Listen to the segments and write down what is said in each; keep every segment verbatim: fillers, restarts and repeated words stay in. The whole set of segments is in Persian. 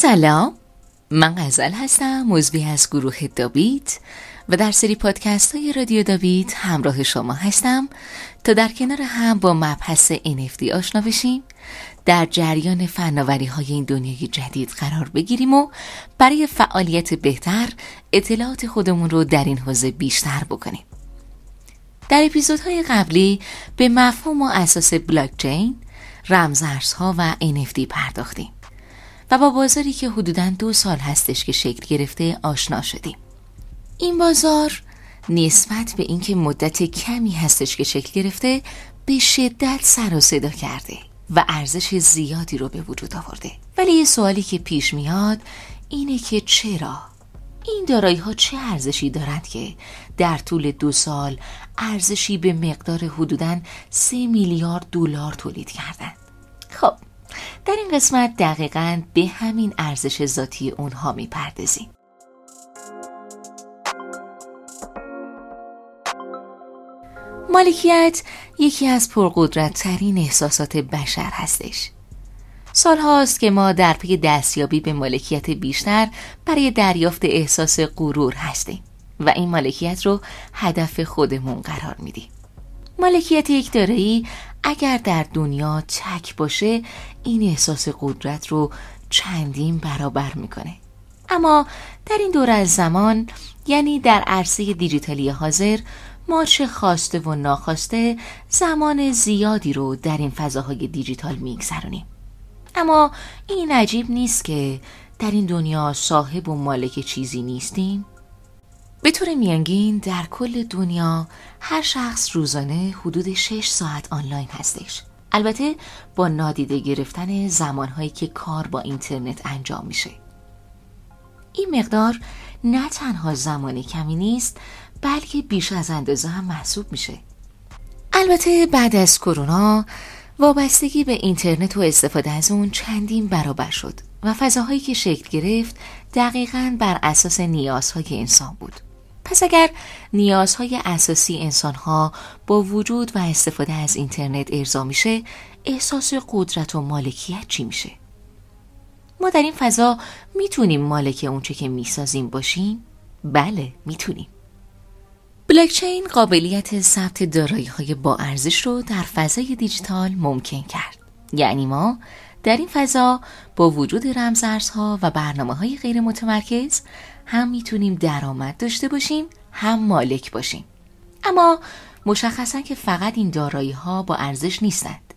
سلام، من غزل هستم، عضوی از گروه داوید و در سری پادکست های رادیو داوید همراه شما هستم تا در کنار هم با مبحث ان اف تی آشنا بشیم، در جریان فناوری های این دنیای جدید قرار بگیریم و برای فعالیت بهتر اطلاعات خودمون رو در این حوزه بیشتر بکنیم. در اپیزودهای قبلی به مفهوم و اساس بلاکچین، رمزارزها و ان اف تی پرداختیم و با بازاری که حدوداً دو سال هستش که شکل گرفته آشنا شدیم. این بازار نسبت به اینکه مدت کمی هستش که شکل گرفته به شدت سر و صدا کرده و ارزش زیادی رو به وجود آورده. ولی یه سوالی که پیش میاد اینه که چرا؟ این دارایی‌ها چه ارزشی دارند که در طول دو سال ارزشی به مقدار حدوداً سه میلیارد دلار تولید کردند؟ خب در این قسمت دقیقاً به همین ارزش ذاتی اونها میپردازیم. مالکیت یکی از پرقدرت‌ترین احساسات بشر هستش. سال‌هاست که ما در پی دستیابی به مالکیت بیشتر برای دریافت احساس غرور هستیم و این مالکیت رو هدف خودمون قرار میدیم. مالکیت یک دارایی اگر در دنیا چک باشه این احساس قدرت رو چندین برابر میکنه. اما در این دوره از زمان، یعنی در عرصه دیجیتالی حاضر، ما چه خواسته و ناخواسته زمان زیادی رو در این فضاهای دیجیتال میگذرونیم. اما این عجیب نیست که در این دنیا صاحب و مالک چیزی نیستیم. به طور میانگین در کل دنیا هر شخص روزانه حدود شش ساعت آنلاین هستش. البته با نادیده گرفتن زمانهایی که کار با اینترنت انجام میشه. این مقدار نه تنها زمان کمی نیست بلکه بیش از اندازه هم محسوب میشه. البته بعد از کرونا وابستگی به اینترنت و استفاده از اون چندین برابر شد و فضاهایی که شکل گرفت دقیقاً بر اساس نیازهای انسان بود. پس اگر نیازهای اساسی انسانها با وجود و استفاده از اینترنت ارضا میشه، احساس قدرت و مالکیت چی میشه؟ ما در این فضا میتونیم مالک اونچه که میسازیم باشیم؟ بله، میتونیم. بلاکچین قابلیت ثبت دارایی‌های با ارزش رو در فضای دیجیتال ممکن کرد. یعنی ما در این فضا با وجود رمزارزها و برنامه‌های غیر متمرکز هم میتونیم درآمد داشته باشیم، هم مالک باشیم. اما مشخصاً که فقط این دارایی‌ها با ارزش نیستند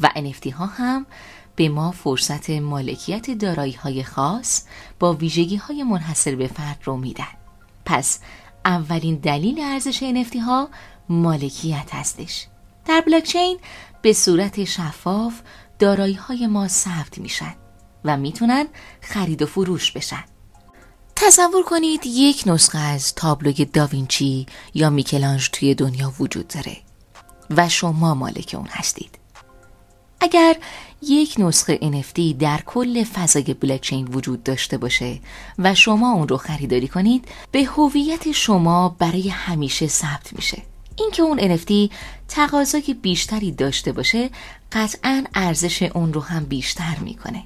و ان اف تی ها هم به ما فرصت مالکیت دارایی‌های خاص با ویژگی‌های منحصر به فرد رو میدن. پس اولین دلیل ارزش ان اف تی ها مالکیت هستش. در بلاکچین به صورت شفاف دارایی های ما ثبت میشن و میتونن خرید و فروش بشن. تصور کنید یک نسخه از تابلوی داوینچی یا میکلانژ توی دنیا وجود داره و شما مالک اون هستید. اگر یک نسخه ان اف تی در کل فضای بلاکچین وجود داشته باشه و شما اون رو خریداری کنید، به هویت شما برای همیشه ثبت میشه. اینکه اون ان اف تی تقاضای بیشتری داشته باشه، قطعاً ارزش اون رو هم بیشتر میکنه.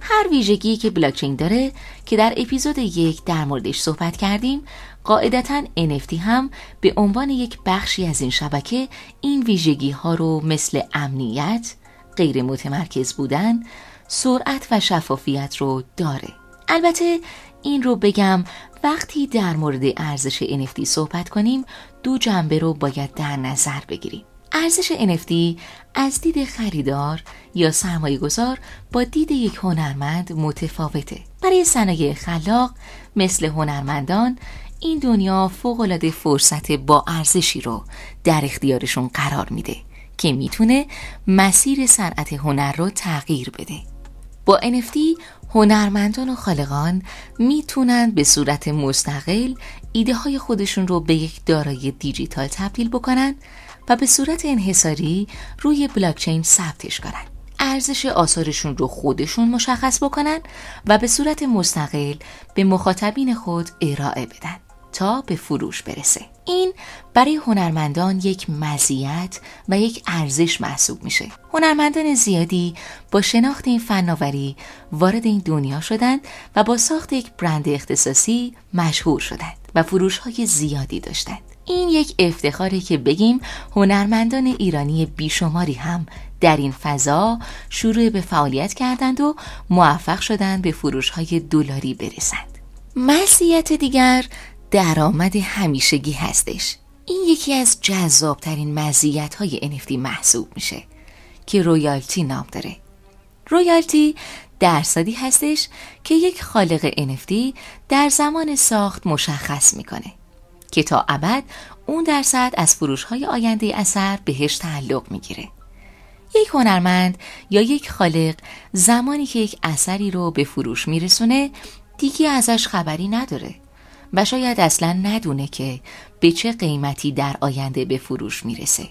هر ویژگی که بلاکچین داره که در اپیزود یک در موردش صحبت کردیم، قاعدتاً ان اف تی هم به عنوان یک بخشی از این شبکه این ویژگی ها رو مثل امنیت، غیر متمرکز بودن، سرعت و شفافیت رو داره. البته این رو بگم وقتی در مورد ارزش ان اف تی صحبت کنیم دو جنبه رو باید در نظر بگیریم. ارزش ان اف تی از دید خریدار یا سرمایه گذار با دید یک هنرمند متفاوته. برای صنایع خلاق مثل هنرمندان این دنیا فوق‌العاده فرصت با ارزشی رو در اختیارشون قرار میده که میتونه مسیر صنعت هنر رو تغییر بده. با ان اف تی هنرمندان و خالقان میتونن به صورت مستقل ایده های خودشون رو به یک دارایی دیجیتال تبدیل بکنن و به صورت انحصاری روی بلاکچین ثبتش کنن. ارزش آثارشون رو خودشون مشخص بکنن و به صورت مستقل به مخاطبین خود ارائه بدن تا به فروش برسه. این برای هنرمندان یک مزیت و یک ارزش محسوب میشه. هنرمندان زیادی با شناخت این فناوری وارد این دنیا شدند و با ساخت یک برند اختصاصی مشهور شدند و فروش‌های زیادی داشتند. این یک افتخاره که بگیم هنرمندان ایرانی بیشماری هم در این فضا شروع به فعالیت کردند و موفق شدند به فروش‌های دلاری برسند. مزیت دیگر درآمد همیشگی هستش. این یکی از جذابترین مزیت‌های ان اف تی محسوب میشه که رویالتی نام داره. رویالتی درصدی هستش که یک خالق ان اف تی در زمان ساخت مشخص میکنه که تا ابد اون درصد از فروش‌های آینده اثر بهش تعلق میگیره. یک هنرمند یا یک خالق زمانی که یک اثری رو به فروش میرسونه دیگه ازش خبری نداره و شاید اصلا ندونه که به چه قیمتی در آینده به فروش میرسه.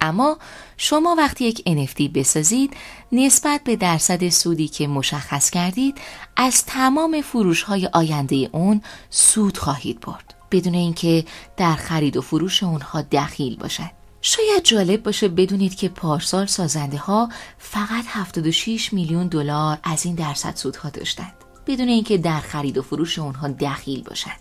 اما شما وقتی یک ان اف تی بسازید نسبت به درصد سودی که مشخص کردید از تمام فروش‌های آینده اون سود خواهید برد بدون اینکه در خرید و فروش اونها دخیل باشد. شاید جالب باشه بدونید که پارسال سازنده ها فقط هفتاد و شش میلیون دلار از این درصد سودها داشتند بدون اینکه در خرید و فروش اونها دخیل باشند.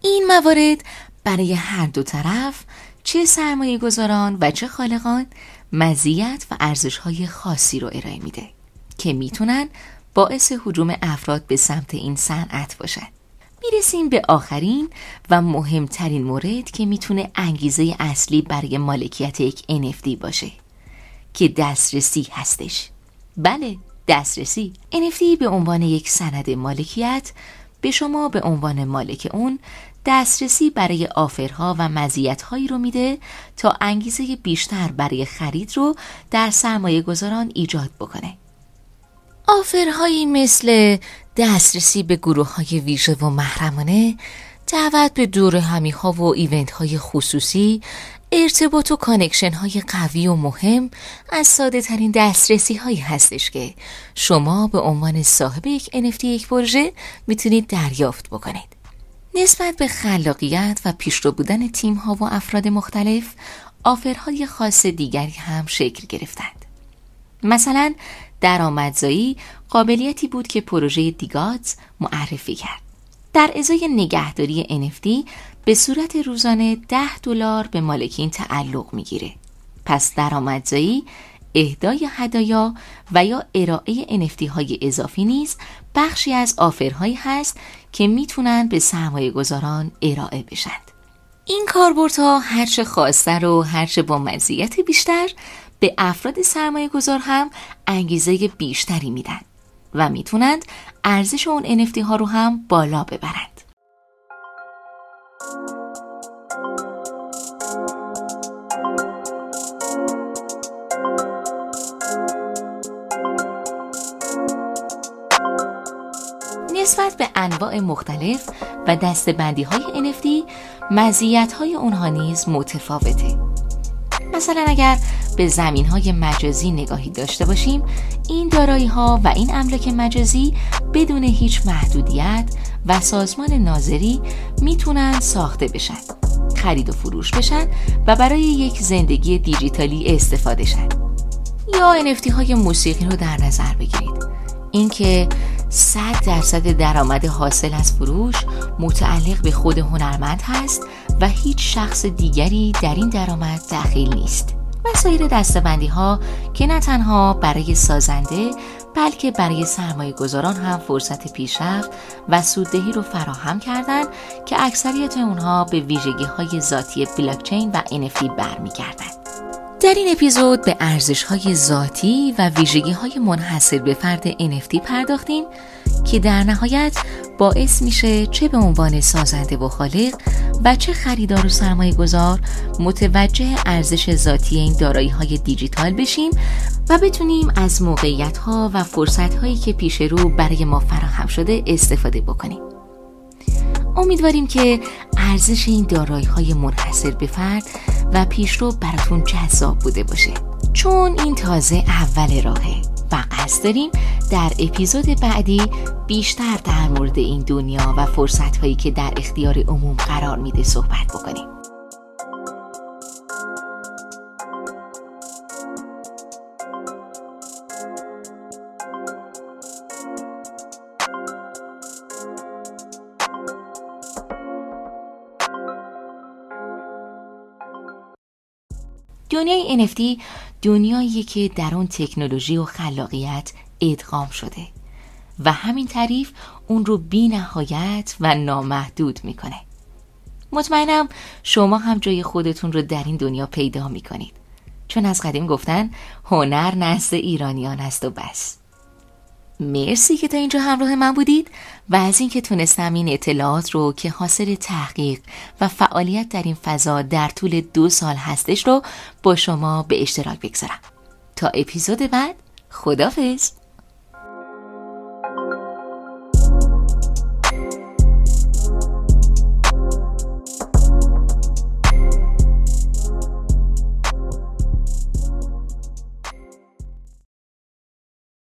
این موارد برای هر دو طرف، چه سرمایه گذاران و چه خالقان، مزیت و ارزش‌های خاصی رو ارائه میده که میتونن باعث هجوم افراد به سمت این صنعت باشن. میرسیم به آخرین و مهمترین مورد که میتونه انگیزه اصلی برای مالکیت یک ان اف تی باشه که دسترسی هستش. بله، دسترسی. ان اف تی به عنوان یک سند مالکیت به شما به عنوان مالک اون دسترسی برای آفرها و مزیت‌هایی رو میده تا انگیزه بیشتر برای خرید رو در سرمایه گذاران ایجاد بکنه. آفرهایی مثل دسترسی به گروه‌های ویژه و محرمانه، دعوت به دورهمی‌ها و ایونت‌های خصوصی، ارتباط و کانکشن‌های قوی و مهم از ساده‌ترین دسترسی‌هایی هستش که شما به عنوان صاحب یک ان اف تی یک پروژه میتونید دریافت بکنید. نسبت به خلاقیت و پیشرو بودن تیم‌ها و افراد مختلف، آفرهای خاص دیگری هم شکل گرفتند. مثلا درآمدزایی قابلیتی بود که پروژه دیگات معرفی کرد. در ازای نگهداری ان اف تی به صورت روزانه ده دلار به مالکین تعلق میگیره. پس درآمدزایی، اهدای هدایا و یا ارائه ان اف تی های اضافی نیز بخشی از آفرهایی هست که میتونن به سرمایه گذاران ارائه بشند. این کاربردها هرچه خاص‌تر و هرچه با مزیت بیشتر به افراد سرمایه گذار هم انگیزه بیشتری میدن و میتونند ارزش اون ان اف تی ها رو هم بالا ببرند. نسبت به انواع مختلف و دسته‌بندی های ان اف تی، مزیت های اونها نیز متفاوته. مثلا اگر به زمین های مجازی نگاهی داشته باشیم، این دارایی ها و این املاک مجازی بدون هیچ محدودیت و سازمان ناظری میتونن ساخته بشن، خرید و فروش بشن و برای یک زندگی دیجیتالی استفاده شن. یا ان اف تی های موسیقی رو در نظر بگیرید. اینکه صد درصد درآمد حاصل از فروش متعلق به خود هنرمند هست و هیچ شخص دیگری در این درآمد دخیل نیست. و سایر دسته‌بندی ها که نه تنها برای سازنده بلکه برای سرمایه گذاران هم فرصت پیشرفت و سوددهی رو فراهم کردند که اکثریت اونها به ویژگی های ذاتی بلاکچین و ان اف تی برمیگردند. در این اپیزود به ارزش‌های ذاتی و ویژگی‌های منحصر به فرد ان اف تی پرداختیم که در نهایت باعث میشه چه به عنوان سازنده و خالق و چه خریدار و سرمایه‌گذار متوجه ارزش ذاتی این دارایی‌های دیجیتال بشیم و بتونیم از موقعیت‌ها و فرصت‌هایی که پیش رو برای ما فراهم شده استفاده بکنیم. امیدواریم که ارزش این دارایی‌های منحصر به فرد و پیشرو براتون جذاب بوده باشه، چون این تازه اول راهه و قصد داریم در اپیزود بعدی بیشتر در مورد این دنیا و فرصت‌هایی که در اختیار عموم قرار میده صحبت بکنیم. دنیای ان اف تی دنیاییه که در اون تکنولوژی و خلاقیت ادغام شده و همین تعریف اون رو بی نهایت و نامحدود میکنه. مطمئنم شما هم جای خودتون رو در این دنیا پیدا میکنید، چون از قدیم گفتن هنر نزد ایرانیان است و بس. مرسی که تا اینجا همراه من بودید و از اینکه تونستم این اطلاعات رو که حاصل تحقیق و فعالیت در این فضا در طول دو سال هستش رو با شما به اشتراک بگذارم. تا اپیزود بعد، خداحافظ.